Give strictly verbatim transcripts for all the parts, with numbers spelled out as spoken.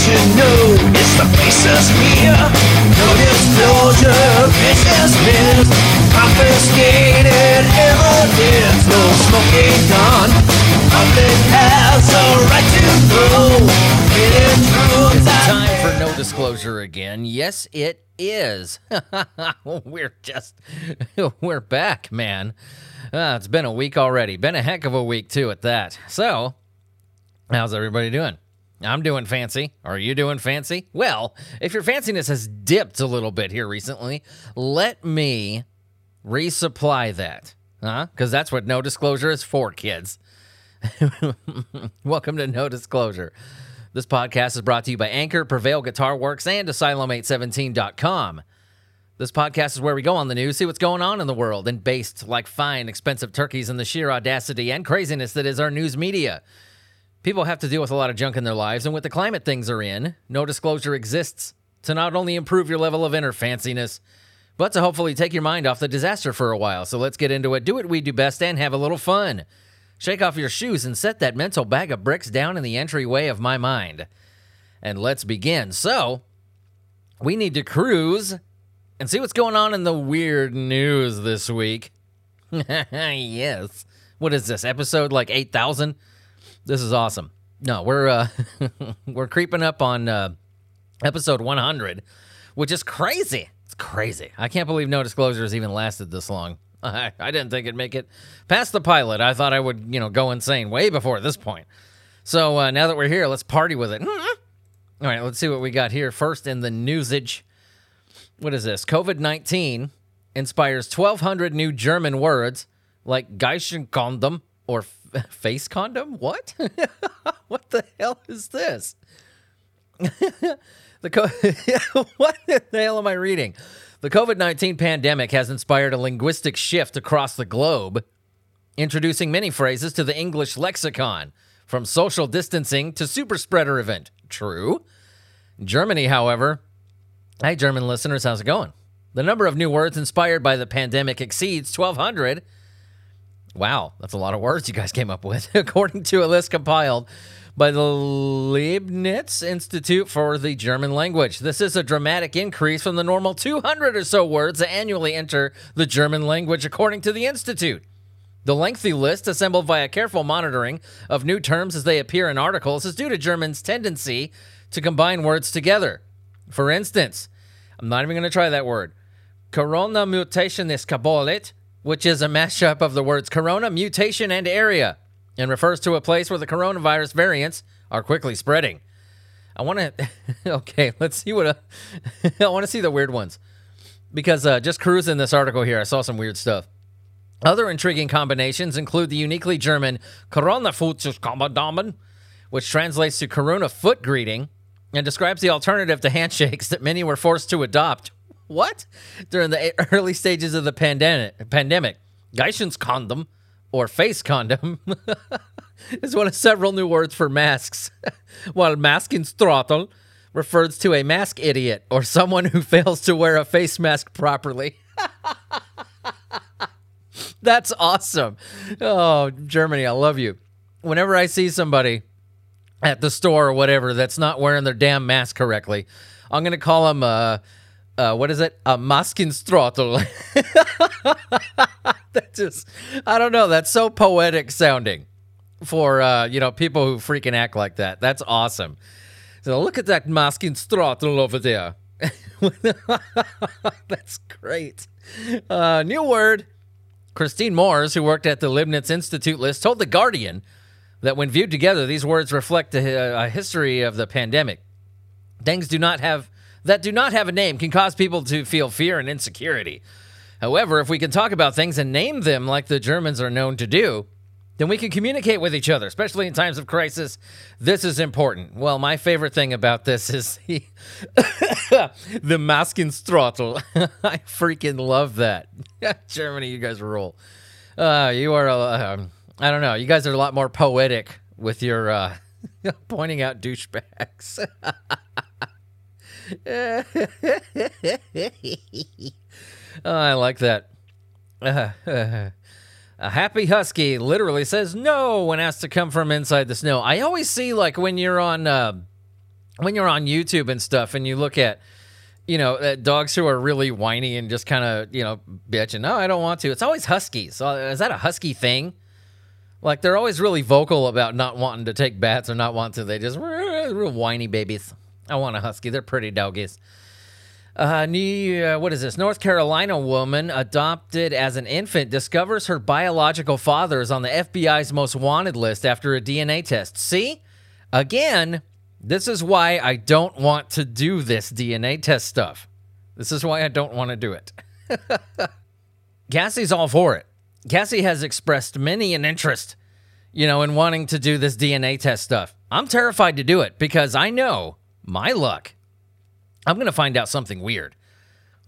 you know it's the faces here. No disclosure, vicious bins, confiscated evidence. No smoking gun, public has a right to throw. It's time for No Disclosure again. Yes, it is. We're just, we're back, man. Uh, it's been a week already. Been a heck of a week, too, at that. So, how's everybody doing? I'm doing fancy. Are you doing fancy? Well, if your fanciness has dipped a little bit here recently, let me resupply that, huh? Because that's what No Disclosure is for, kids. Welcome to No Disclosure. This podcast is brought to you by Anchor, Prevail Guitar Works, and Asylum eight seventeen dot com. This podcast is where we go on the news, see what's going on in the world, and based like fine, expensive turkeys in the sheer audacity and craziness that is our news media. People have to deal with a lot of junk in their lives, and with the climate things are in, No Disclosure exists to not only improve your level of inner fanciness, but to hopefully take your mind off the disaster for a while. So let's get into it, do what we do best, and have a little fun. Shake off your shoes and set that mental bag of bricks down in the entryway of my mind. And let's begin. So, we need to cruise and see what's going on in the weird news this week. Yes. What is this, episode like eight thousand? This is awesome. No, we're uh, we're creeping up on uh, episode one hundred, which is crazy. It's crazy. I can't believe No Disclosure has even lasted this long. I, I didn't think it'd make it past the pilot. I thought I would, you know, go insane way before this point. So uh, now that we're here, let's party with it. All right, let's see what we got here. First in the newsage, what is this? COVID nineteen inspires twelve hundred new German words like Geischenkondom or face condom? What? What the hell is this? the co- What the hell am I reading? The COVID nineteen pandemic has inspired a linguistic shift across the globe, introducing many phrases to the English lexicon, from social distancing to super spreader event. True. Germany, however. Hi, German listeners. How's it going? The number of new words inspired by the pandemic exceeds twelve hundred. Wow, that's a lot of words you guys came up with, according to a list compiled by the Leibniz Institute for the German Language. This is a dramatic increase from the normal two hundred or so words that annually enter the German language, according to the Institute. The lengthy list, assembled via careful monitoring of new terms as they appear in articles, is due to Germans' tendency to combine words together. For instance, I'm not even going to try that word. Corona mutation is kabolit, which is a mashup of the words corona, mutation, and area, and refers to a place where the coronavirus variants are quickly spreading. I want to... Okay, let's see what... A, I want to see the weird ones, because uh, just cruising this article here, I saw some weird stuff. Other intriguing combinations include the uniquely German Corona, which translates to Corona foot greeting, and describes the alternative to handshakes that many were forced to adopt. What? During the early stages of the pandemic, pandemic, Geischenkondom, or face condom, is one of several new words for masks, while Maskenstrottel refers to a mask idiot, or someone who fails to wear a face mask properly. That's awesome. Oh, Germany, I love you. Whenever I see somebody at the store or whatever that's not wearing their damn mask correctly, I'm going to call them... Uh, Uh, what is it? A Maskenstrottel. That just, I don't know. That's so poetic sounding for, uh, you know, people who freaking act like that. That's awesome. So look at that Maskenstrottel over there. That's great. Uh, new word. Christine Moores, who worked at the Leibniz Institute list, told The Guardian that when viewed together, these words reflect a, a history of the pandemic. Things do not have... that do not have a name can cause people to feel fear and insecurity. However, if we can talk about things and name them like the Germans are known to do, then we can communicate with each other, especially in times of crisis. This is important. Well, my favorite thing about this is the, the Maskenstrottel. I freaking love that. Germany, you guys rule. Uh, you are, uh, I don't know, you guys are a lot more poetic with your uh, pointing out douchebags. Oh, I like that. Uh, uh, a happy husky literally says no when asked to come from inside the snow. I always see, like, when you're on uh, when you're on YouTube and stuff and you look at, you know, uh, dogs who are really whiny and just kind of, you know, bitching, no, I don't want to. It's always huskies. Is that a husky thing? Like, they're always really vocal about not wanting to take baths or not wanting to. They just, real whiny babies. I want a husky. They're pretty doggies. Uh, new, uh, what is this? North Carolina woman adopted as an infant discovers her biological father is on the F B I's most wanted list after a D N A test. See? Again, this is why I don't want to do this D N A test stuff. This is why I don't want to do it. Cassie's all for it. Cassie has expressed many an interest, you know, in wanting to do this D N A test stuff. I'm terrified to do it because I know my luck. I'm going to find out something weird.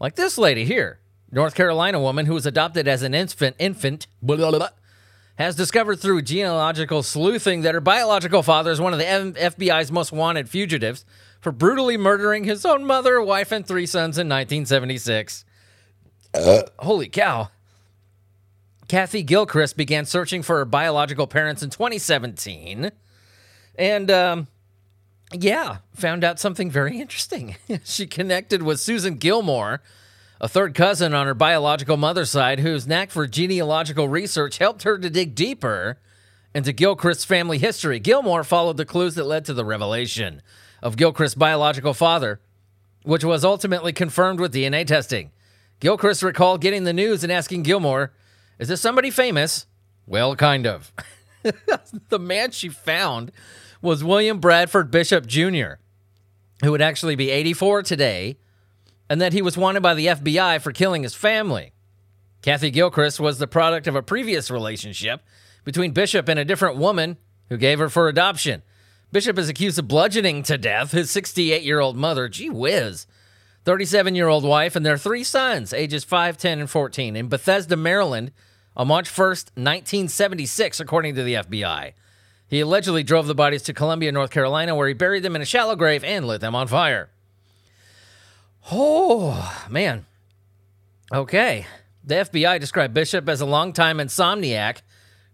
Like this lady here, North Carolina woman who was adopted as an infant, infant blah, blah, blah, has discovered through genealogical sleuthing that her biological father is one of the F B I's most wanted fugitives for brutally murdering his own mother, wife, and three sons in nineteen seventy-six. Uh. Holy cow. Kathy Gilchrist began searching for her biological parents in twenty seventeen. And, um... yeah, found out something very interesting. She connected with Susan Gilmore, a third cousin on her biological mother's side, whose knack for genealogical research helped her to dig deeper into Gilchrist's family history. Gilmore followed the clues that led to the revelation of Gilchrist's biological father, which was ultimately confirmed with D N A testing. Gilchrist recalled getting the news and asking Gilmore, "Is this somebody famous?" "Well, kind of." The man she found was William Bradford Bishop Junior, who would actually be eighty-four today, and that he was wanted by the F B I for killing his family. Kathy Gilchrist was the product of a previous relationship between Bishop and a different woman who gave her for adoption. Bishop is accused of bludgeoning to death his sixty-eight-year-old mother, gee whiz, thirty-seven-year-old wife, and their three sons, ages five, ten, and fourteen, in Bethesda, Maryland, on March first, nineteen seventy-six, according to the F B I. He allegedly drove the bodies to Columbia, North Carolina, where he buried them in a shallow grave and lit them on fire. Oh, man. Okay. The F B I described Bishop as a longtime insomniac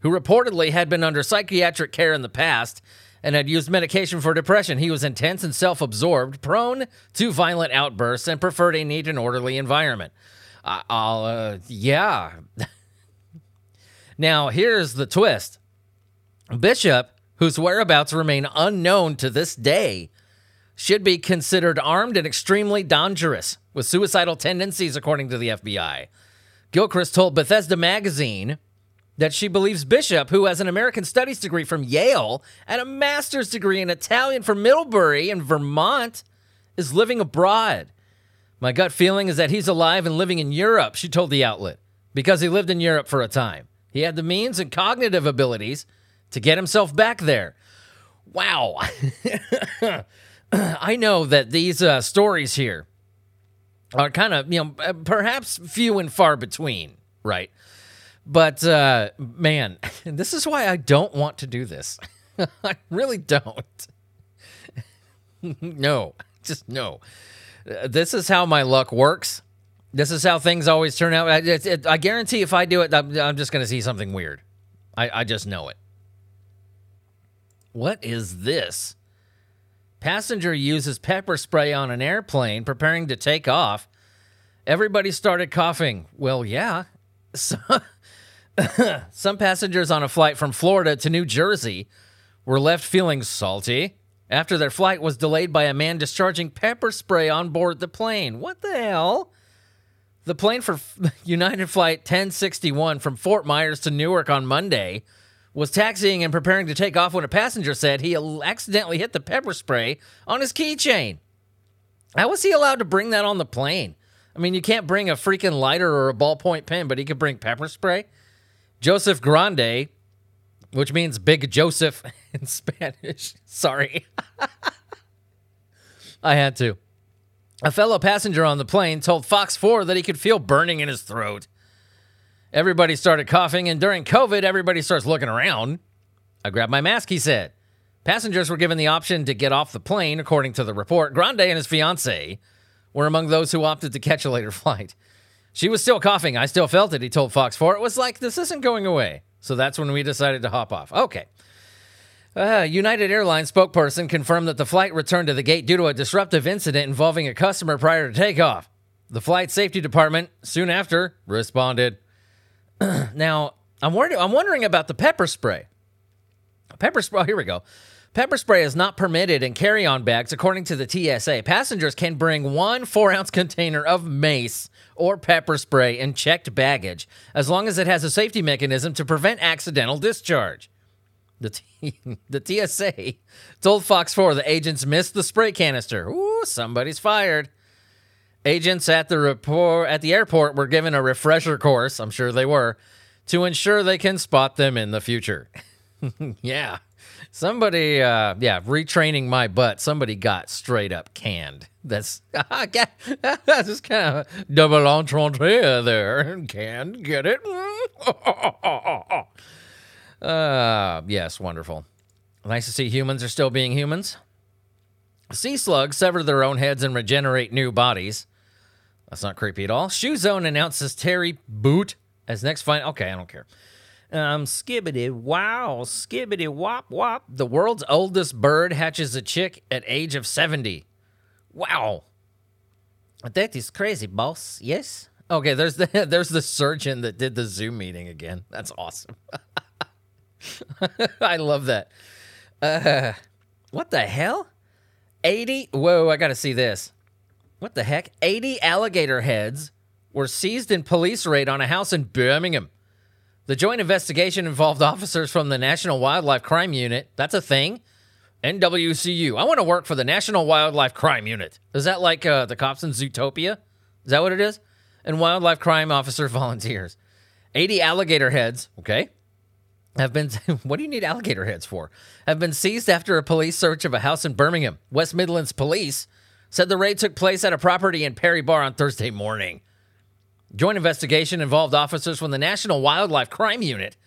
who reportedly had been under psychiatric care in the past and had used medication for depression. He was intense and self-absorbed, prone to violent outbursts, and preferred a neat and orderly environment. I- I'll, uh, yeah. Now, here's the twist. Bishop, whose whereabouts remain unknown to this day, should be considered armed and extremely dangerous, with suicidal tendencies, according to the F B I. Gilchrist told Bethesda magazine that she believes Bishop, who has an American Studies degree from Yale and a master's degree in Italian from Middlebury in Vermont, is living abroad. "My gut feeling is that he's alive and living in Europe," she told the outlet, "because he lived in Europe for a time. He had the means and cognitive abilities to get himself back there." Wow. I know that these uh, stories here are kind of, you know, perhaps few and far between, right? But, uh, man, this is why I don't want to do this. I really don't. No, just no. Uh, this is how my luck works. This is how things always turn out. I, it, it, I guarantee if I do it, I'm, I'm just going to see something weird. I, I just know it. What is this? Passenger uses pepper spray on an airplane preparing to take off. Everybody started coughing. Well, yeah. So, some passengers on a flight from Florida to New Jersey were left feeling salty after their flight was delayed by a man discharging pepper spray on board the plane. What the hell? The plane for United Flight ten sixty-one from Fort Myers to Newark on Monday was taxiing and preparing to take off when a passenger said he accidentally hit the pepper spray on his keychain. How was he allowed to bring that on the plane? I mean, you can't bring a freaking lighter or a ballpoint pen, but he could bring pepper spray. Joseph Grande, which means Big Joseph in Spanish. Sorry. I had to. A fellow passenger on the plane told Fox four that he could feel burning in his throat. Everybody started coughing, and during COVID, everybody starts looking around. "I grabbed my mask," he said. Passengers were given the option to get off the plane, according to the report. Grande and his fiancée were among those who opted to catch a later flight. "She was still coughing. I still felt it," he told Fox four. "It was like, this isn't going away. So that's when we decided to hop off." Okay. Uh, United Airlines spokesperson confirmed that the flight returned to the gate due to a disruptive incident involving a customer prior to takeoff. The flight safety department, soon after, responded. Now, I'm, wor- I'm wondering about the pepper spray. Pepper spray, oh, here we go. Pepper spray is not permitted in carry-on bags, according to the T S A. Passengers can bring one four-ounce container of mace or pepper spray in checked baggage, as long as it has a safety mechanism to prevent accidental discharge. The T- the T S A told Fox four the agents missed the spray canister. Ooh, somebody's fired. Agents at the report at the airport were given a refresher course, I'm sure they were, to ensure they can spot them in the future. Yeah. Somebody, uh, yeah, retraining my butt. Somebody got straight up canned. That's, that's just kind of a double entendre there. Canned, get it? Uh, yes, wonderful. Nice to see humans are still being humans. Sea slugs sever their own heads and regenerate new bodies. That's not creepy at all. Shoe Zone announces Terry Boot as next find. Okay, I don't care. Um, skibbity wow, skibbity wop wop. The world's oldest bird hatches a chick at age of seventy. Wow. That is crazy, boss. Yes? Okay, there's the, there's the surgeon that did the Zoom meeting again. That's awesome. I love that. Uh, what the hell? eighty? Whoa, I gotta see this. What the heck? eighty alligator heads were seized in police raid on a house in Birmingham. The joint investigation involved officers from the National Wildlife Crime Unit. That's a thing. N W C U. I want to work for the National Wildlife Crime Unit. Is that like uh, the cops in Zootopia? Is that what it is? And wildlife crime officer volunteers. eighty alligator heads, okay, have been... what do you need alligator heads for? Have been seized after a police search of a house in Birmingham. West Midlands Police said the raid took place at a property in Perry Bar on Thursday morning. Joint investigation involved officers from the National Wildlife Crime Unit,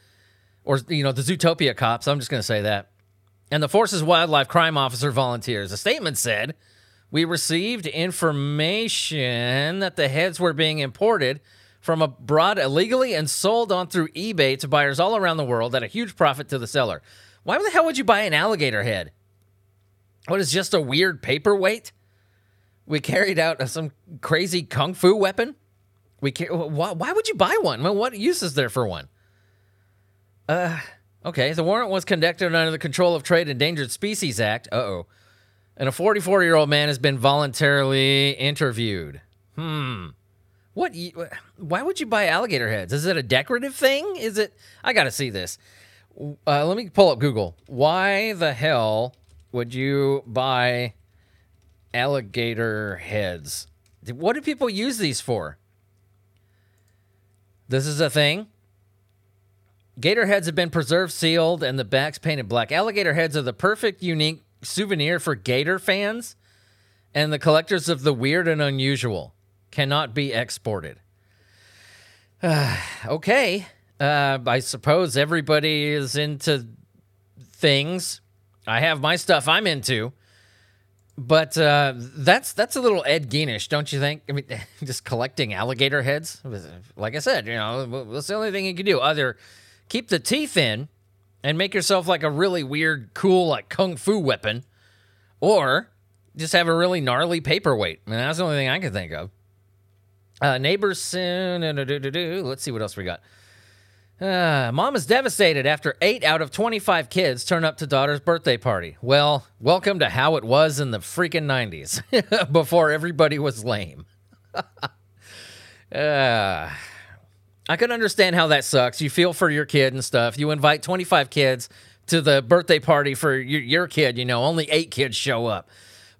or, you know, the Zootopia cops, I'm just going to say that, and the force's wildlife crime officer volunteers. A statement said, we received information that the heads were being imported from abroad illegally and sold on through eBay to buyers all around the world at a huge profit to the seller. Why the hell would you buy an alligator head? What is just a weird paperweight? We carried out some crazy kung fu weapon? We can't, why, why would you buy one? Well, what use is there for one? Uh, okay, the warrant was conducted under the Control of Trade Endangered Species Act. Uh-oh. And a forty-four-year-old man has been voluntarily interviewed. Hmm. What? Why would you buy alligator heads? Is it a decorative thing? Is it? I got to see this. Uh, let me pull up Google. Why the hell would you buy alligator heads? What do people use these for? This is a thing. Gator heads have been preserved, sealed, and the backs painted black. Alligator heads are the perfect, unique souvenir for gator fans and the collectors of the weird and unusual. Cannot be exported. Uh, okay. Uh, I suppose everybody is into things. I have my stuff I'm into. But uh, that's that's a little Ed Geenish, don't you think? I mean, just collecting alligator heads. Like I said, you know, that's the only thing you can do. Either keep the teeth in and make yourself like a really weird, cool, like kung fu weapon, or just have a really gnarly paperweight. I mean, that's the only thing I can think of. Uh, neighbors soon. Let's see what else we got. Uh, mom is devastated after eight out of twenty-five kids turn up to daughter's birthday party. Well, welcome to how it was in the freaking nineties before everybody was lame. uh, I can understand how that sucks. You feel for your kid and stuff. You invite twenty-five kids to the birthday party for your, your kid. You know, only eight kids show up.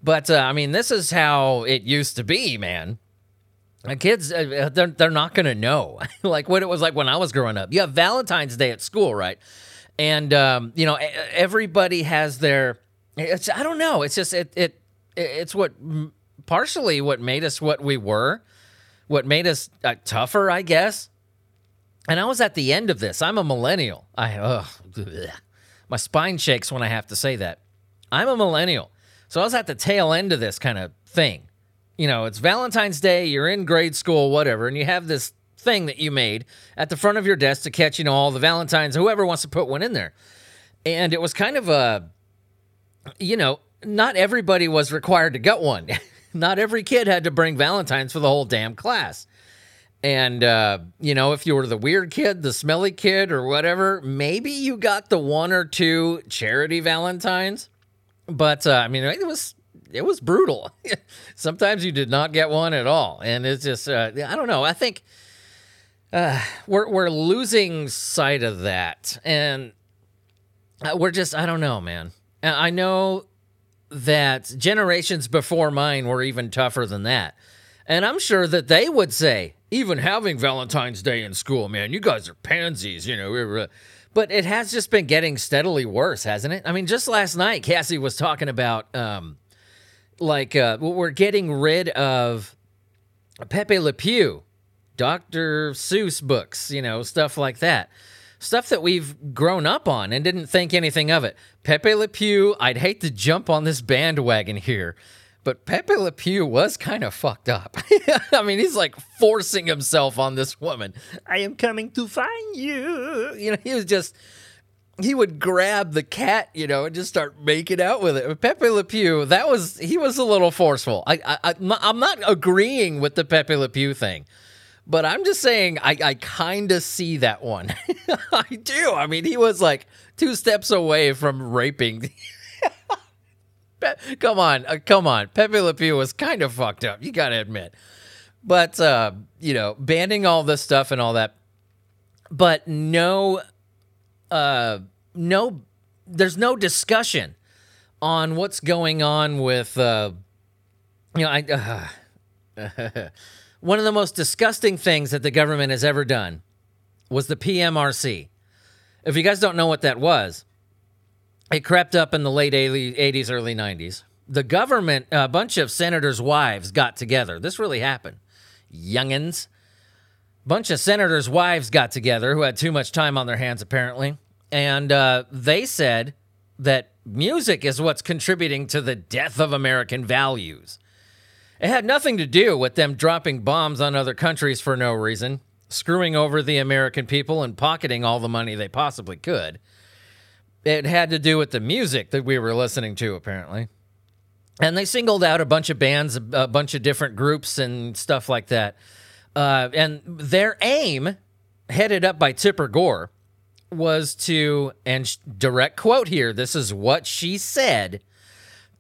But, uh, I mean, this is how it used to be, man. And kids, they're, they're not going to know, like what it was like when I was growing up. You have Valentine's Day at school, right? And, um, you know, everybody has their, it's, I don't know. It's just, it, it, it's what partially what made us what we were, what made us uh, tougher, I guess. And I was at the end of this. I'm a millennial. I, ugh, my spine shakes when I have to say that. I'm a millennial. So I was at the tail end of this kind of thing. You know, it's Valentine's Day, you're in grade school, whatever, and you have this thing that you made at the front of your desk to catch, you know, all the Valentines, whoever wants to put one in there. And it was kind of a, you know, not everybody was required to get one. Not every kid had to bring Valentines for the whole damn class. And, uh, you know, if you were the weird kid, the smelly kid or whatever, maybe you got the one or two charity Valentines. But, uh, I mean, it was it was brutal. Sometimes you did not get one at all. And it's just, uh, I don't know. I think uh, we're we're losing sight of that. And we're just, I don't know, man. I know that generations before mine were even tougher than that. And I'm sure that they would say, even having Valentine's Day in school, man, you guys are pansies, you know. But it has just been getting steadily worse, hasn't it? I mean, just last night, Cassie was talking about, um, like, uh, we're getting rid of Pepe Le Pew, Doctor Seuss books, you know, stuff like that. Stuff that we've grown up on and didn't think anything of it. Pepe Le Pew, I'd hate to jump on this bandwagon here, but Pepe Le Pew was kind of fucked up. I mean, he's like forcing himself on this woman. I am coming to find you. You know, he was just, he would grab the cat, you know, and just start making out with it. Pepe Le Pew, that was, he was a little forceful. I, I, I'm not agreeing with the Pepe Le Pew thing. But I'm just saying, I, I kind of see that one. I do. I mean, he was like two steps away from raping. Pe- come on. Uh, come on. Pepe Le Pew was kind of fucked up. You got to admit. But, uh, you know, banning all this stuff and all that. But no, uh, no, there's no discussion on what's going on with, uh, you know, I... Uh, One of the most disgusting things that the government has ever done was the P M R C. If you guys don't know what that was, it crept up in the late eighties, early nineties. The government, a bunch of senators' wives got together. This really happened. Youngins. Bunch of senators' wives got together who had too much time on their hands, apparently. And uh, they said that music is what's contributing to the death of American values. It had nothing to do with them dropping bombs on other countries for no reason, screwing over the American people and pocketing all the money they possibly could. It had to do with the music that we were listening to, apparently. And they singled out a bunch of bands, a bunch of different groups and stuff like that. Uh, and their aim, headed up by Tipper Gore, was to, and direct quote here, this is what she said,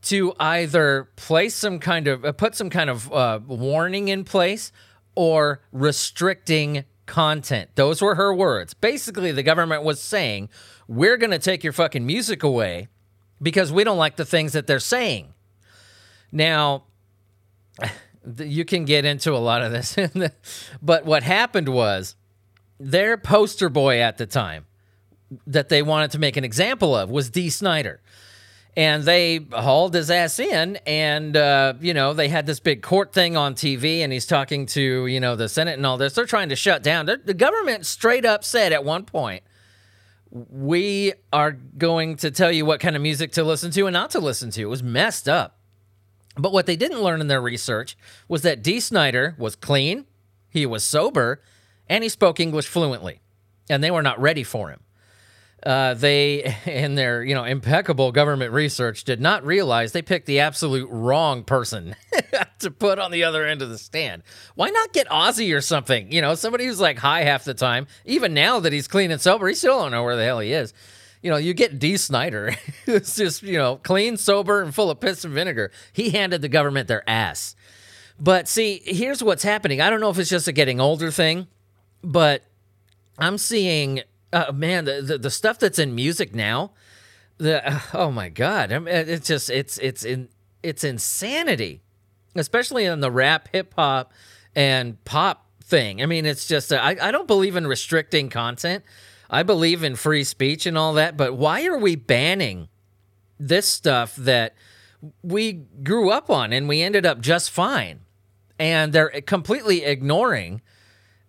to either place some kind of, uh, put some kind of uh, warning in place or restricting content. Those were her words. Basically, the government was saying, we're going to take your fucking music away because we don't like the things that they're saying. Now, you can get into a lot of this, but what happened was their poster boy at the time that they wanted to make an example of was Dee Snider. And they hauled his ass in, and, uh, you know, they had this big court thing on T V, and he's talking to, you know, the Senate and all this. They're trying to shut down. They're, the government straight up said at one point, we are going to tell you what kind of music to listen to and not to listen to. It was messed up. But what they didn't learn in their research was that Dee Snider was clean, he was sober, and he spoke English fluently. And they were not ready for him. Uh, they, in their, you know, impeccable government research, did not realize they picked the absolute wrong person to put on the other end of the stand. Why not get Ozzy or something? You know, somebody who's like high half the time. Even now that he's clean and sober, he still don't know where the hell he is. You know, you get Dee Snider, who's just, you know, clean, sober, and full of piss and vinegar. He handed the government their ass. But see, here's what's happening. I don't know if it's just a getting older thing, but I'm seeing... Uh, man, the, the the stuff that's in music now, the uh, oh my god, I mean, it's just it's it's in it's insanity, especially in the rap, hip hop, and pop thing. I mean, it's just uh, I I don't believe in restricting content. I believe in free speech and all that. But why are we banning this stuff that we grew up on and we ended up just fine? And they're completely ignoring.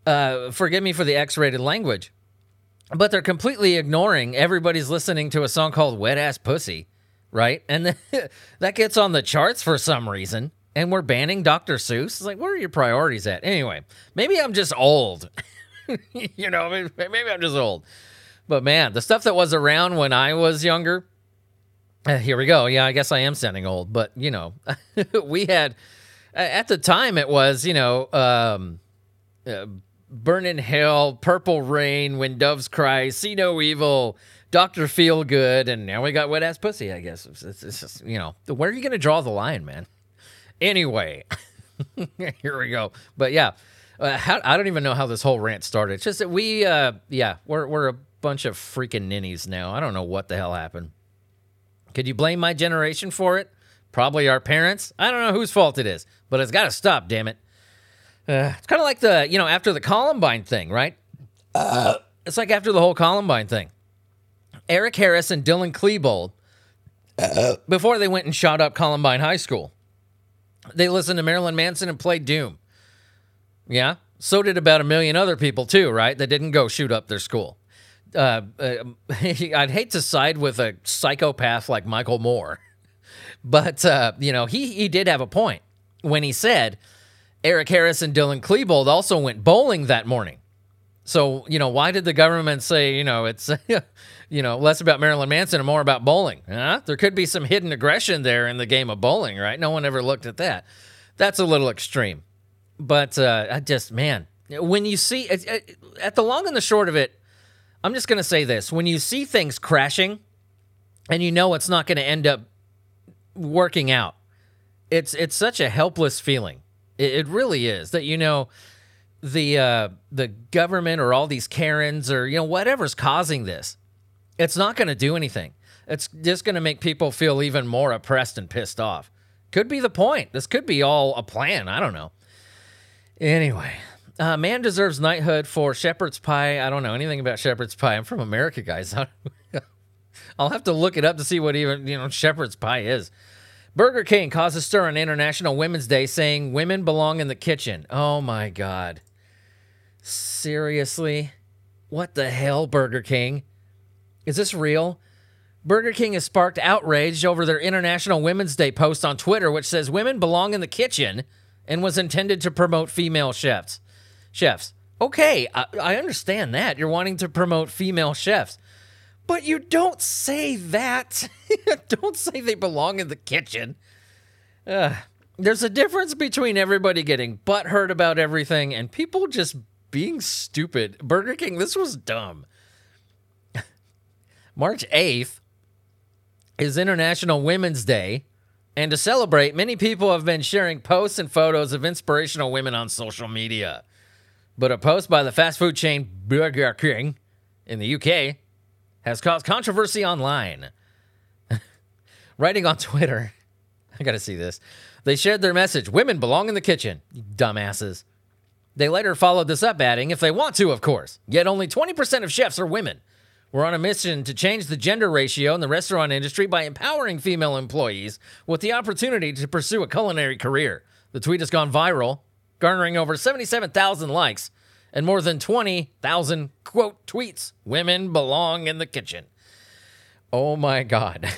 Uh, forgive me for the X-rated language. But they're completely ignoring everybody's listening to a song called Wet Ass Pussy, right? And the, that gets on the charts for some reason, and we're banning Doctor Seuss. It's like, where are your priorities at? Anyway, maybe I'm just old. You know, maybe I'm just old. But man, the stuff that was around when I was younger, uh, here we go. Yeah, I guess I am sounding old, but you know, we had, at the time it was, you know, um, uh, Burn in Hell, Purple Rain, When Doves Cry, See No Evil, Doctor Feelgood, and now we got Wet Ass Pussy, I guess. It's, it's, it's just, you know, where are you going to draw the line, man? Anyway, here we go. But yeah, uh, how, I don't even know how this whole rant started. It's just that we, uh, yeah, we're we're a bunch of freaking ninnies now. I don't know what the hell happened. Could you blame my generation for it? Probably our parents. I don't know whose fault it is, but it's got to stop, damn it. Uh, it's kind of like the, you know, after the Columbine thing, right? Uh, it's like after the whole Columbine thing. Eric Harris and Dylan Klebold, uh, before they went and shot up Columbine High School, they listened to Marilyn Manson and played Doom. Yeah? So did about a million other people, too, right? That didn't go shoot up their school. Uh, uh, I'd hate to side with a psychopath like Michael Moore, but, uh, you know, he, he did have a point when he said Eric Harris and Dylan Klebold also went bowling that morning. So, you know, why did the government say, you know, it's, you know, less about Marilyn Manson and more about bowling? Huh? There could be some hidden aggression there in the game of bowling, right? No one ever looked at that. That's a little extreme. But uh, I just, man, when you see, at the long and the short of it, I'm just going to say this. When you see things crashing and you know it's not going to end up working out, it's it's such a helpless feeling. It really is that, you know, the uh, the government or all these Karens or, you know, whatever's causing this, it's not going to do anything. It's just going to make people feel even more oppressed and pissed off. Could be the point. This could be all a plan. I don't know. Anyway, uh, man deserves knighthood for shepherd's pie. I don't know anything about shepherd's pie. I'm from America, guys. I'll have to look it up to see what even, you know, shepherd's pie is. Burger King causes stir on International Women's Day, saying women belong in the kitchen. Oh, my God. Seriously? What the hell, Burger King? Is this real? Burger King has sparked outrage over their International Women's Day post on Twitter, which says women belong in the kitchen and was intended to promote female chefs. Chefs. Okay, I, I understand that. You're wanting to promote female chefs. But you don't say that. Don't say they belong in the kitchen. Uh, there's a difference between everybody getting butthurt about everything and people just being stupid. Burger King, this was dumb. March eighth is International Women's Day. And to celebrate, many people have been sharing posts and photos of inspirational women on social media. But a post by the fast food chain Burger King in the U K has caused controversy online. Writing on Twitter, I gotta see this. They shared their message, women belong in the kitchen, you dumbasses. They later followed this up, adding, if they want to, of course, yet only twenty percent of chefs are women. We're on a mission to change the gender ratio in the restaurant industry by empowering female employees with the opportunity to pursue a culinary career. The tweet has gone viral, garnering over seventy-seven thousand likes, and more than twenty thousand, quote, tweets. Women belong in the kitchen. Oh, my God.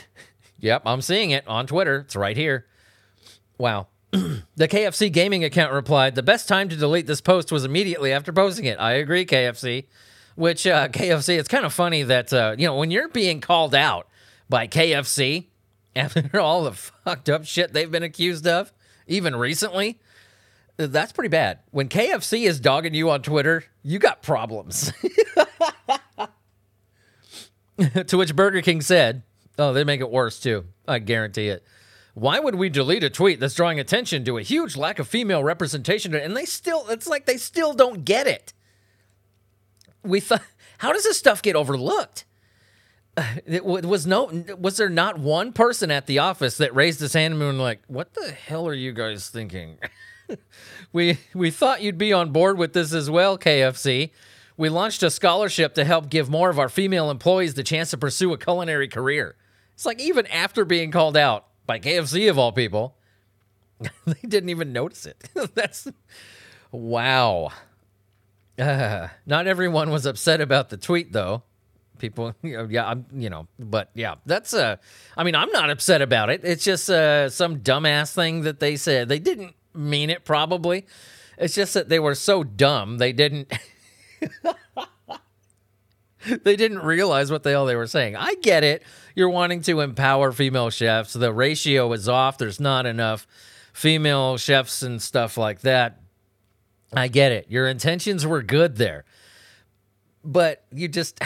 Yep, I'm seeing it on Twitter. It's right here. Wow. The K F C gaming account replied, the best time to delete this post was immediately after posting it. I agree, K F C. Which, uh, K F C, it's kind of funny that, uh, you know, when you're being called out by K F C, after all the fucked up shit they've been accused of, even recently, that's pretty bad. When K F C is dogging you on Twitter, you got problems. To which Burger King said, oh, they make it worse, too. I guarantee it. Why would we delete a tweet that's drawing attention to a huge lack of female representation? And they still, it's like they still don't get it. We thought, how does this stuff get overlooked? It was no, was there not one person at the office that raised his hand and was like, what the hell are you guys thinking? We we thought you'd be on board with this as well, K F C. We launched a scholarship to help give more of our female employees the chance to pursue a culinary career. It's like even after being called out by K F C of all people, they didn't even notice it. That's, wow. Uh, not everyone was upset about the tweet, though. People, you know, yeah, I'm, you know, but yeah, that's a, uh, I mean, I'm not upset about it. It's just uh, some dumbass thing that they said. They didn't mean it, probably. It's just that they were so dumb they didn't They didn't realize what the hell they were saying. I get it. You're wanting to empower female chefs. The ratio is off. There's not enough female chefs and stuff like that. I get it. Your intentions were good there. But you just...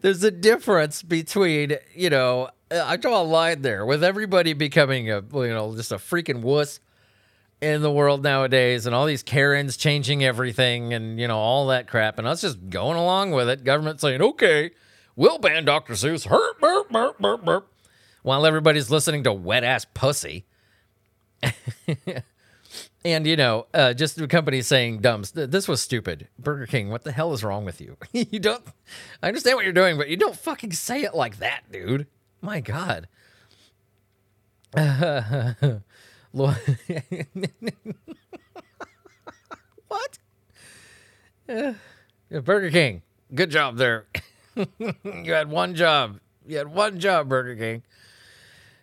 There's a difference between, you know... I draw a line there with everybody becoming a, you know, just a freaking wuss in the world nowadays, and all these Karens changing everything, and you know, all that crap, and us just going along with it. Government saying, "Okay, we'll ban Doctor Seuss," burp, burp, burp, burp, burp, while everybody's listening to wet ass pussy, and you know, uh, just the company saying, "Dumbs, this was stupid." Burger King, what the hell is wrong with you? You don't. I understand what you're doing, but you don't fucking say it like that, dude. My God. Uh, Lord. What? Uh, Burger King, good job there. You had one job. You had one job, Burger King.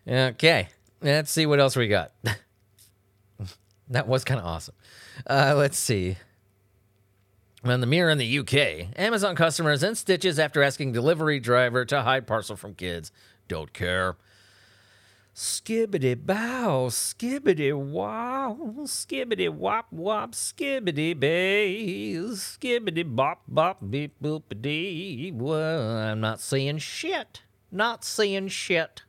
Okay. Let's see what else we got. That was kind of awesome. Uh, let's see. On the Mirror in the U K, Amazon customer is in stitches after asking delivery driver to hide parcel from kids. Don't care. Skibbity bow, skibbity wow, skibbity wop wop, skibbity bass, skibbity bop bop, beep boop dee. Well, I'm not seeing shit. Not seeing shit.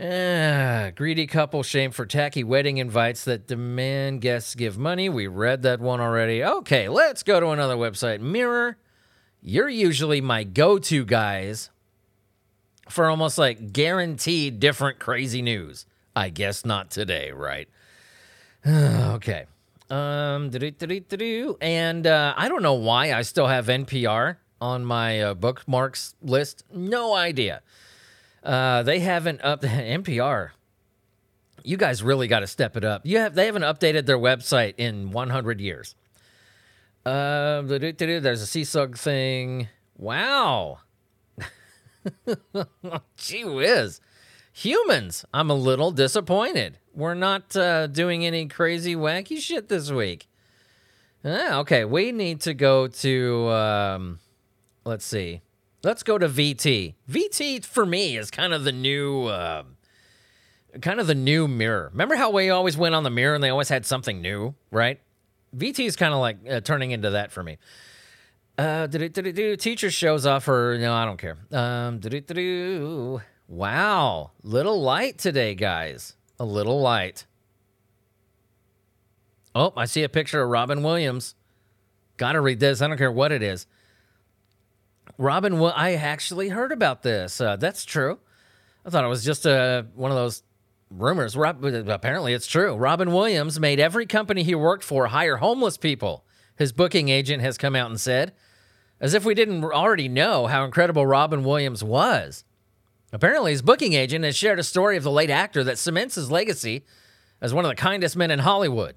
Ah, greedy couple shamed for tacky wedding invites that demand guests give money. We read that one already. Okay, let's go to another website. Mirror, you're usually my go-to guys for almost like guaranteed different crazy news. I guess not today, right? Okay. Um, and uh, I don't know why I still have N P R on my uh, bookmarks list. No idea. Uh, they haven't up N P R. You guys really got to step it up. You have they haven't updated their website in one hundred years. Uh, there's a seasug thing. Wow. Gee whiz. Humans, I'm a little disappointed. We're not uh, doing any crazy wacky shit this week. Ah, okay, we need to go to, um, let's see. Let's go to V T. V T, for me, is kind of the new uh, kind of the new Mirror. Remember how we always went on the Mirror and they always had something new, right? V T is kind of like uh, turning into that for me. Uh, teacher shows off her... No, I don't care. Um, wow. Little light today, guys. A little light. Oh, I see a picture of Robin Williams. Gotta read this. I don't care what it is. Robin, I actually heard about this. Uh, that's true. I thought it was just uh, one of those rumors. Rob, apparently it's true. Robin Williams made every company he worked for hire homeless people. His booking agent has come out and said, as if we didn't already know how incredible Robin Williams was. Apparently his booking agent has shared a story of the late actor that cements his legacy as one of the kindest men in Hollywood.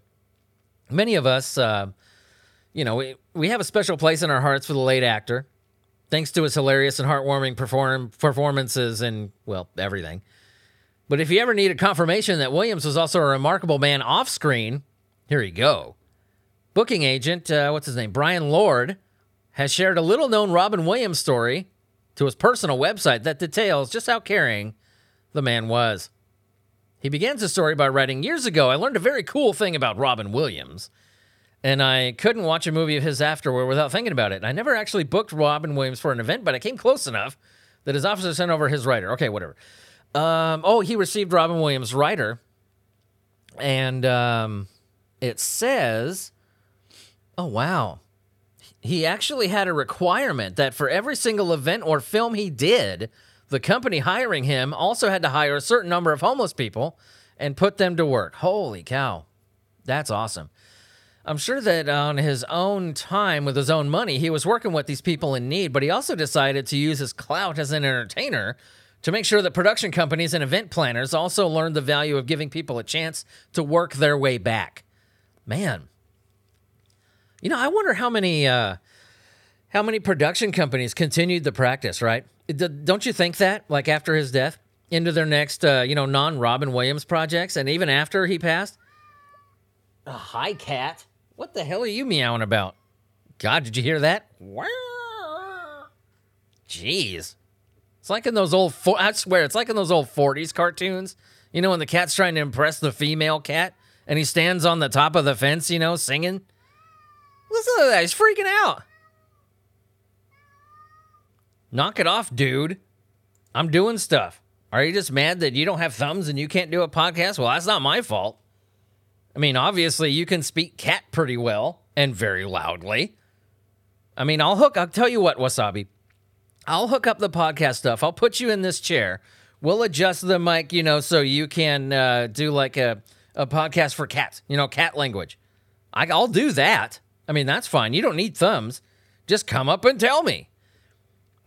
Many of us, uh, you know, we, we have a special place in our hearts for the late actor. Thanks to his hilarious and heartwarming perform- performances and, well, everything. But if you ever need a confirmation that Williams was also a remarkable man off screen, here you go. Booking agent, uh, what's his name, Brian Lord, has shared a little-known Robin Williams story to his personal website that details just how caring the man was. He begins his story by writing, "Years ago, I learned a very cool thing about Robin Williams. And I couldn't watch a movie of his afterward without thinking about it. I never actually booked Robin Williams for an event, but I came close enough that his officer sent over his writer." Okay, whatever. Um, oh, he received Robin Williams' writer. And um, it says, oh, wow. He actually had a requirement that for every single event or film he did, the company hiring him also had to hire a certain number of homeless people and put them to work. Holy cow. That's awesome. I'm sure that on his own time, with his own money, he was working with these people in need, but he also decided to use his clout as an entertainer to make sure that production companies and event planners also learned the value of giving people a chance to work their way back. Man. You know, I wonder how many uh, how many production companies continued the practice, right? Don't you think that, like after his death, into their next, uh, you know, non-Robin Williams projects, and even after he passed? Oh, hi, cat. What the hell are you meowing about? God, did you hear that? Wow. Jeez. It's like in those old, fo- I swear, it's like in those old forties cartoons. You know, when the cat's trying to impress the female cat, and he stands on the top of the fence, you know, singing. Listen to that, he's freaking out. Knock it off, dude. I'm doing stuff. Are you just mad that you don't have thumbs and you can't do a podcast? Well, that's not my fault. I mean, obviously, you can speak cat pretty well and very loudly. I mean, I'll hook, I'll tell you what, Wasabi. I'll hook up the podcast stuff. I'll put you in this chair. We'll adjust the mic, you know, so you can uh, do like a, a podcast for cats, you know, cat language. I, I'll do that. I mean, that's fine. You don't need thumbs. Just come up and tell me.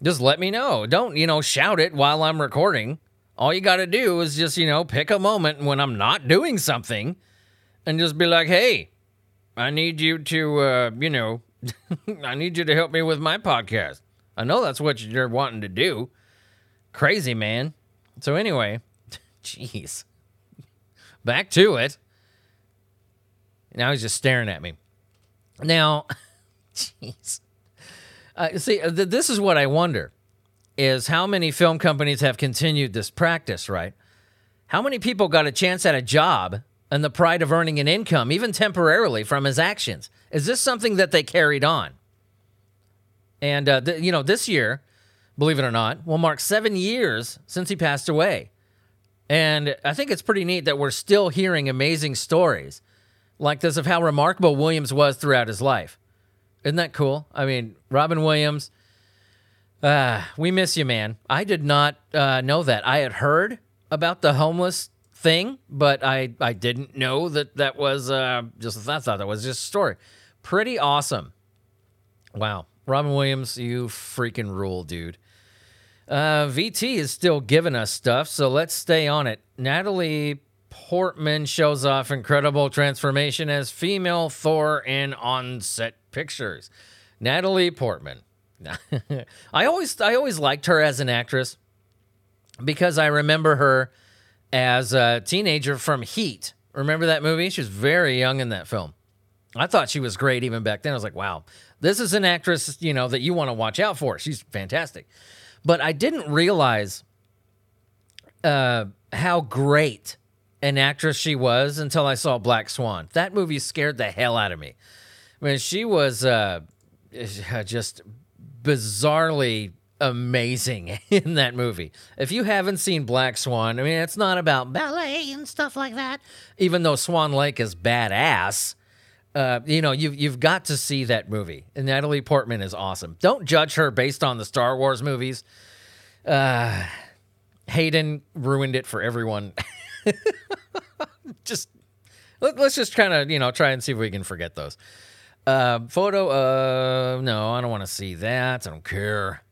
Just let me know. Don't, you know, shout it while I'm recording. All you got to do is just, you know, pick a moment when I'm not doing something and just be like, hey, I need you to, uh, you know, I need you to help me with my podcast. I know that's what you're wanting to do. Crazy, man. So anyway, jeez. Back to it. Now he's just staring at me. Now, jeez. Uh, see, th- this is what I wonder, is how many film companies have continued this practice, right? How many people got a chance at a job and the pride of earning an income, even temporarily, from his actions? Is this something that they carried on? And, uh, th- you know, this year, believe it or not, will mark seven years since he passed away. And I think it's pretty neat that we're still hearing amazing stories like this of how remarkable Williams was throughout his life. Isn't that cool? I mean, Robin Williams, uh, we miss you, man. I did not uh, know that. I had heard about the homeless thing, but I, I didn't know that that was uh, just, I thought that was just a story. Pretty awesome. Wow. Robin Williams, you freaking rule, dude. Uh, V T is still giving us stuff, so let's stay on it. Natalie Portman shows off incredible transformation as female Thor in on-set pictures. Natalie Portman. I always I always liked her as an actress because I remember her as a teenager from Heat. Remember that movie? She was very young in that film. I thought she was great even back then. I was like, wow, this is an actress, you know, that you want to watch out for. She's fantastic. But I didn't realize uh, how great an actress she was until I saw Black Swan. That movie scared the hell out of me. I mean, she was uh, just bizarrely amazing in that movie. If you haven't seen Black Swan, I mean, it's not about ballet and stuff like that, even though Swan Lake is badass. Uh, you know, you've, you've got to see that movie. And Natalie Portman is awesome. Don't judge her based on the Star Wars movies. Uh, Hayden ruined it for everyone. just let, let's just kind of, you know, try and see if we can forget those. Uh, photo of, uh, no, I don't want to see that. I don't care.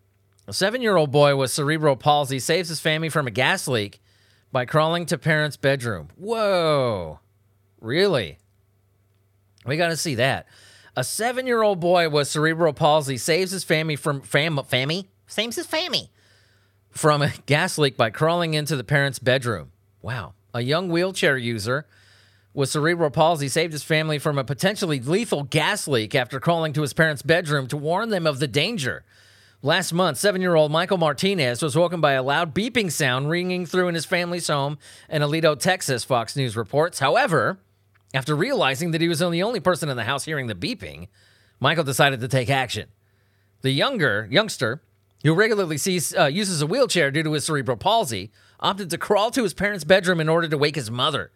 A seven-year-old boy with cerebral palsy saves his family from a gas leak by crawling to parents' bedroom. Whoa. Really? We got to see that. A seven-year-old boy with cerebral palsy saves his family from fam fammy saves his family from a gas leak by crawling into the parents' bedroom. Wow. A young wheelchair user with cerebral palsy saved his family from a potentially lethal gas leak after crawling to his parents' bedroom to warn them of the danger. Last month, seven-year-old Michael Martinez was woken by a loud beeping sound ringing through in his family's home in Alito, Texas, Fox News reports. However, after realizing that he was the only person in the house hearing the beeping, Michael decided to take action. The younger youngster, who regularly sees, uh, uses a wheelchair due to his cerebral palsy, opted to crawl to his parents' bedroom in order to wake his mother.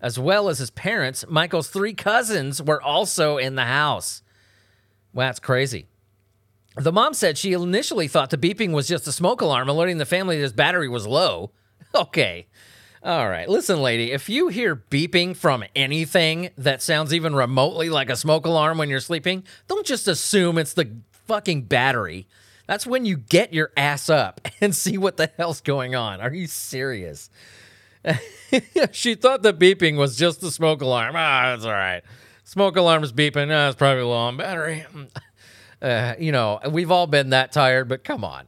As well as his parents, Michael's three cousins were also in the house. Wow, that's crazy. The mom said she initially thought the beeping was just a smoke alarm alerting the family that his battery was low. Okay. All right, listen, lady, if you hear beeping from anything that sounds even remotely like a smoke alarm when you're sleeping, don't just assume it's the fucking battery. That's when you get your ass up and see what the hell's going on. Are you serious? She thought the beeping was just the smoke alarm. Ah, that's all right. Smoke alarm's beeping. Ah, it's probably low on battery. Uh, you know, we've all been that tired, but come on.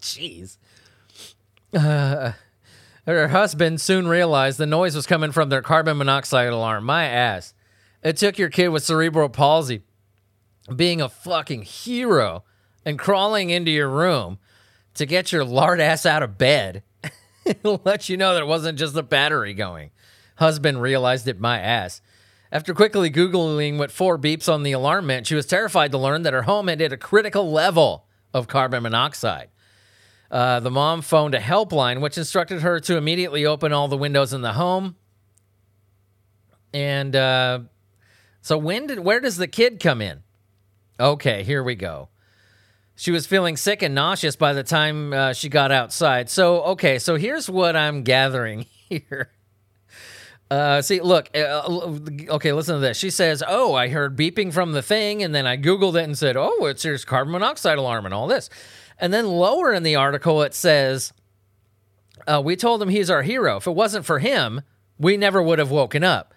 Jeez. Uh... Her husband soon realized the noise was coming from their carbon monoxide alarm. My ass. It took your kid with cerebral palsy being a fucking hero and crawling into your room to get your lard ass out of bed. It'll let you know that it wasn't just the battery going. Husband realized it, my ass. After quickly Googling what four beeps on the alarm meant, she was terrified to learn that her home had hit a critical level of carbon monoxide. Uh, the mom phoned a helpline, which instructed her to immediately open all the windows in the home. And uh, so when did, where does the kid come in? Okay, here we go. She was feeling sick and nauseous by the time uh, she got outside. So, okay, so here's what I'm gathering here. Uh, see, look, uh, okay, listen to this. She says, oh, I heard beeping from the thing, and then I Googled it and said, oh, it's your carbon monoxide alarm and all this. And then lower in the article, it says, uh, we told him he's our hero. If it wasn't for him, we never would have woken up.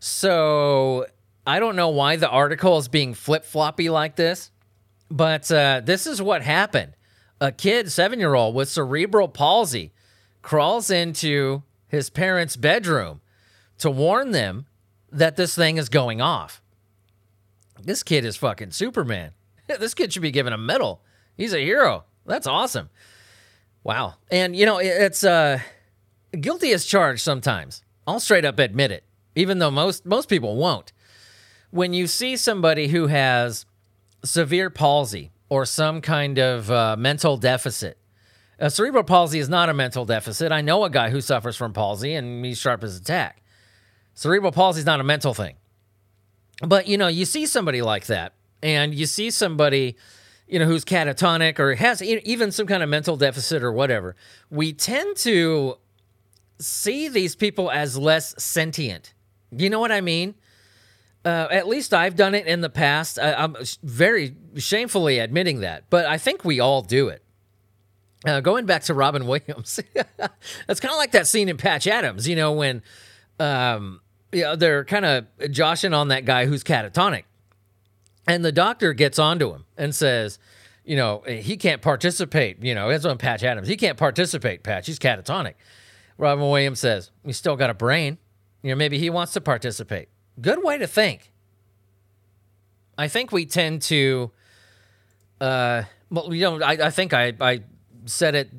So I don't know why the article is being flip-floppy like this, but uh, this is what happened. A kid, seven-year-old, with cerebral palsy crawls into his parents' bedroom to warn them that this thing is going off. This kid is fucking Superman. This kid should be given a medal. He's a hero. That's awesome. Wow. And, you know, it's uh, guilty as charged sometimes. I'll straight up admit it, even though most, most people won't. When you see somebody who has severe palsy or some kind of uh, mental deficit, uh, cerebral palsy is not a mental deficit. I know a guy who suffers from palsy, and he's sharp as a tack. Cerebral palsy is not a mental thing. But, you know, you see somebody like that, and you see somebody, you know, who's catatonic or has even some kind of mental deficit or whatever, we tend to see these people as less sentient. You know what I mean? Uh, at least I've done it in the past. I, I'm very shamefully admitting that, but I think we all do it. Uh, going back to Robin Williams, it's kind of like that scene in Patch Adams, you know, when... Um, you know, they're kind of joshing on that guy who's catatonic. And the doctor gets onto him and says, you know, he can't participate. You know, that's on Patch Adams. He can't participate, Patch. He's catatonic. Robin Williams says, he's still got a brain. You know, maybe he wants to participate. Good way to think. I think we tend to, uh, well, you know, I, I think I, I said it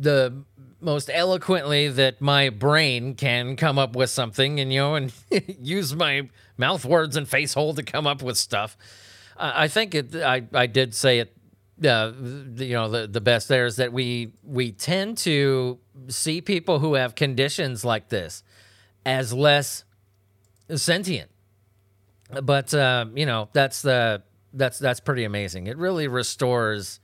the... most eloquently that my brain can come up with something and, you know, and use my mouth words and face hold to come up with stuff. Uh, I think it, I, I did say it, uh, you know, the, the best there is that we, we tend to see people who have conditions like this as less sentient. But, uh, you know, that's the, that's, that's pretty amazing. It really restores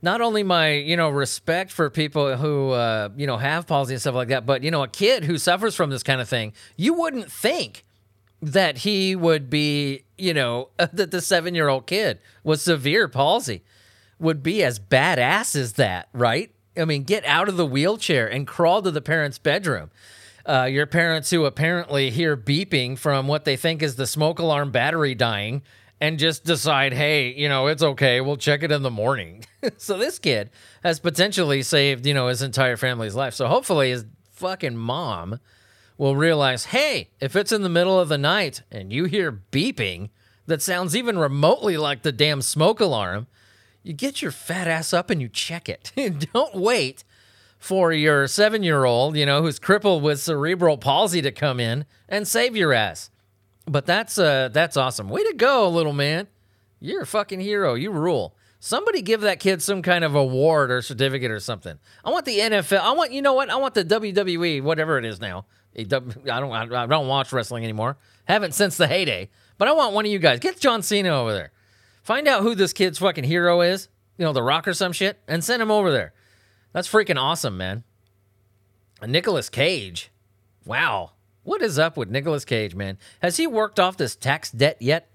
not only my, you know, respect for people who, uh, you know, have palsy and stuff like that, but, you know, a kid who suffers from this kind of thing, you wouldn't think that he would be, you know, that the seven-year-old kid with severe palsy would be as badass as that, right? I mean, get out of the wheelchair and crawl to the parents' bedroom. Uh, your parents who apparently hear beeping from what they think is the smoke alarm battery dying, and just decide, hey, you know, it's okay, we'll check it in the morning. So this kid has potentially saved, you know, his entire family's life. So hopefully his fucking mom will realize, hey, if it's in the middle of the night and you hear beeping that sounds even remotely like the damn smoke alarm, you get your fat ass up and you check it. Don't wait for your seven-year-old, you know, who's crippled with cerebral palsy to come in and save your ass. But that's uh, that's awesome. Way to go, little man. You're a fucking hero. You rule. Somebody give that kid some kind of award or certificate or something. I want the N F L. I want, you know what? I want the W W E, whatever it is now. I don't I don't watch wrestling anymore. Haven't since the heyday. But I want one of you guys. Get John Cena over there. Find out who this kid's fucking hero is. You know, The Rock or some shit. And send him over there. That's freaking awesome, man. A Nicolas Cage. Wow. What is up with Nicolas Cage, man? Has he worked off this tax debt yet?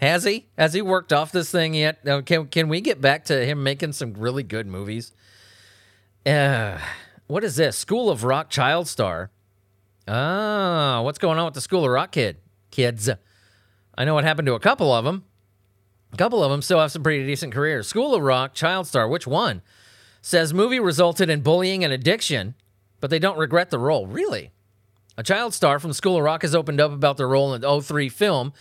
Has he? Has he worked off this thing yet? Can, can we get back to him making some really good movies? Uh, what is this? School of Rock child star. Ah, what's going on with the School of Rock kid? Kids. I know what happened to a couple of them. A couple of them still have some pretty decent careers. School of Rock child star. Which one? Says movie resulted in bullying and addiction, but they don't regret the role. Really? A child star from School of Rock has opened up about their role in the oh three film,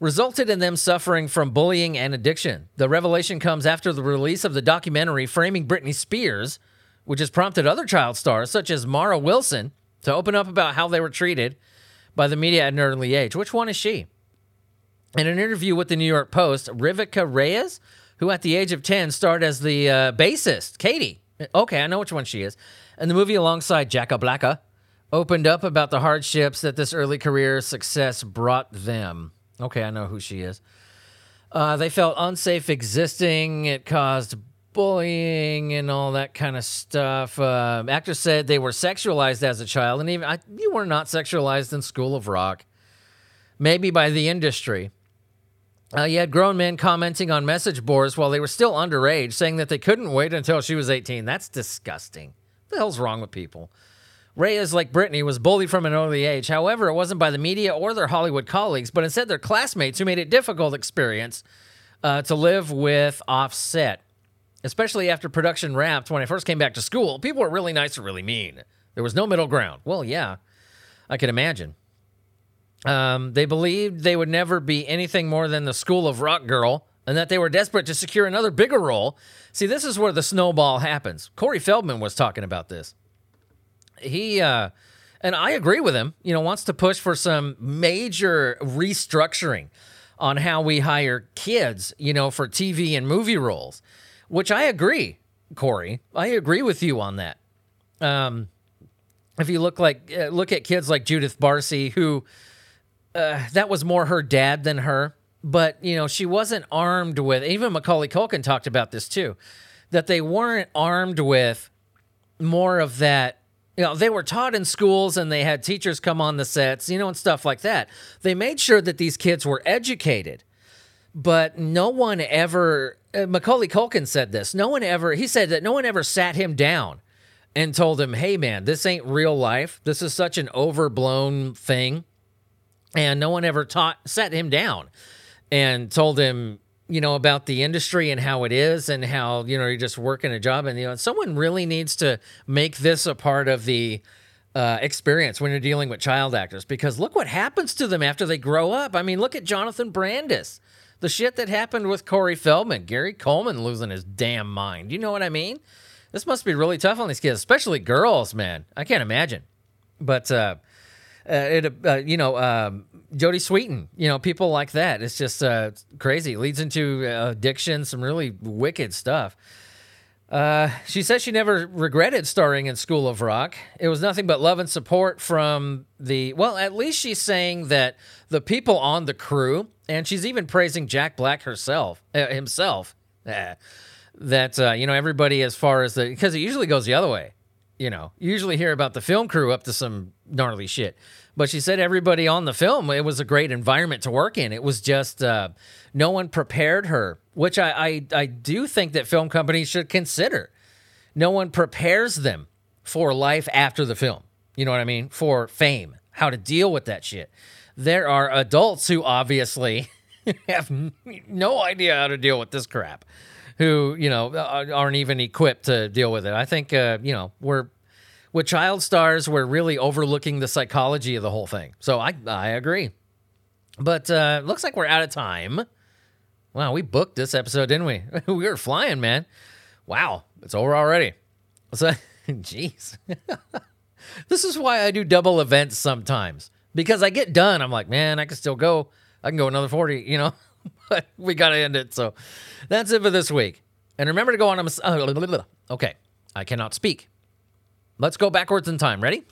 resulted in them suffering from bullying and addiction. The revelation comes after the release of the documentary Framing Britney Spears, which has prompted other child stars, such as Mara Wilson, to open up about how they were treated by the media at an early age. Which one is she? In an interview with the New York Post, Rivica Reyes, who at the age of ten starred as the uh, bassist, Katie. Okay, I know which one she is. And the movie alongside Jack Black opened up about the hardships that this early career success brought them. Okay, I know who she is. Uh, they felt unsafe existing. It caused bullying and all that kind of stuff. Uh, actors said they were sexualized as a child, and even I, you were not sexualized in School of Rock. Maybe by the industry. Uh, you had grown men commenting on message boards while they were still underage, saying that they couldn't wait until she was eighteen. That's disgusting. What the hell's wrong with people? Reyes, like Britney, was bullied from an early age. However, it wasn't by the media or their Hollywood colleagues, but instead their classmates who made it a difficult experience uh, to live with offset. Especially after production wrapped, when I first came back to school, people were really nice or really mean. There was no middle ground. Well, yeah, I can imagine. Um, they believed they would never be anything more than the School of Rock girl, and that they were desperate to secure another bigger role. See, this is where the snowball happens. Corey Feldman was talking about this. He, uh, and I agree with him, you know, wants to push for some major restructuring on how we hire kids, you know, for T V and movie roles, which I agree, Corey. I agree with you on that. Um, if you look like uh, look at kids like Judith Barcy, who... Uh, that was more her dad than her, but, you know, she wasn't armed with, even Macaulay Culkin talked about this too, that they weren't armed with more of that, you know, they were taught in schools and they had teachers come on the sets, you know, and stuff like that. They made sure that these kids were educated, but no one ever, uh, Macaulay Culkin said this, no one ever, he said that no one ever sat him down and told him, hey man, this ain't real life. This is such an overblown thing. And no one ever taught, sat him down and told him, you know, about the industry and how it is and how, you know, you're just working a job. And, you know, someone really needs to make this a part of the uh, experience when you're dealing with child actors, because look what happens to them after they grow up. I mean, look at Jonathan Brandis, the shit that happened with Corey Feldman, Gary Coleman losing his damn mind. You know what I mean? This must be really tough on these kids, especially girls, man. I can't imagine. But, uh, Uh, it, uh, you know, um, Jodie Sweetin, you know, people like that. It's just uh, crazy. It leads into uh, addiction, some really wicked stuff. Uh, she says she never regretted starring in School of Rock. It was nothing but love and support from the, well, at least she's saying that the people on the crew, and she's even praising Jack Black herself, uh, himself, uh, that, uh, you know, everybody as far as the, because it usually goes the other way. You know, you usually hear about the film crew up to some gnarly shit. But she said everybody on the film, it was a great environment to work in. It was just uh, no one prepared her, which I, I, I do think that film companies should consider. No one prepares them for life after the film. You know what I mean? For fame, how to deal with that shit. There are adults who obviously have no idea how to deal with this crap, who, you know, aren't even equipped to deal with it. I think, uh, you know, we're with child stars, we're really overlooking the psychology of the whole thing. So I I agree. But uh looks like we're out of time. Wow, we booked this episode, didn't we? We were flying, man. Wow, it's over already. So, jeez. This is why I do double events sometimes, because I get done. I'm like, man, I can still go. I can go another forty, you know. But we got to end it. So that's it for this week. And remember to go on. A, okay. I cannot speak. Let's go backwards in time. Ready?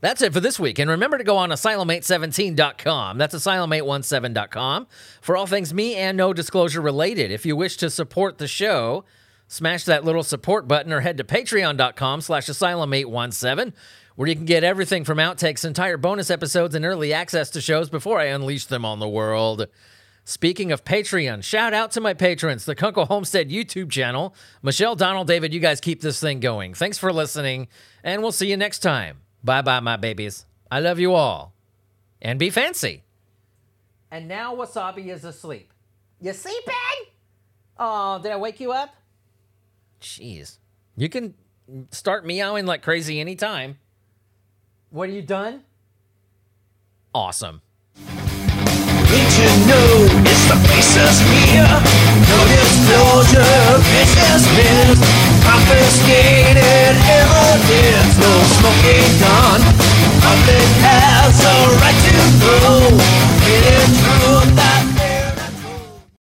That's it for this week. And remember to go on asylum eight one seven dot com. That's asylum eight one seven dot com for all things me and no disclosure related. If you wish to support the show, smash that little support button or head to patreon dot com slash asylum eight one seven, where you can get everything from outtakes, entire bonus episodes, and early access to shows before I unleash them on the world. Speaking of Patreon, shout out to my patrons, the Kunkel Homestead YouTube channel, Michelle, Donald, David, you guys keep this thing going. Thanks for listening, and we'll see you next time. Bye-bye, my babies. I love you all. And be fancy. And now Wasabi is asleep. You sleeping? Oh, did I wake you up? Jeez. You can start meowing like crazy anytime. What, are you done? Awesome. the faces here. No disclosure, business is confiscated.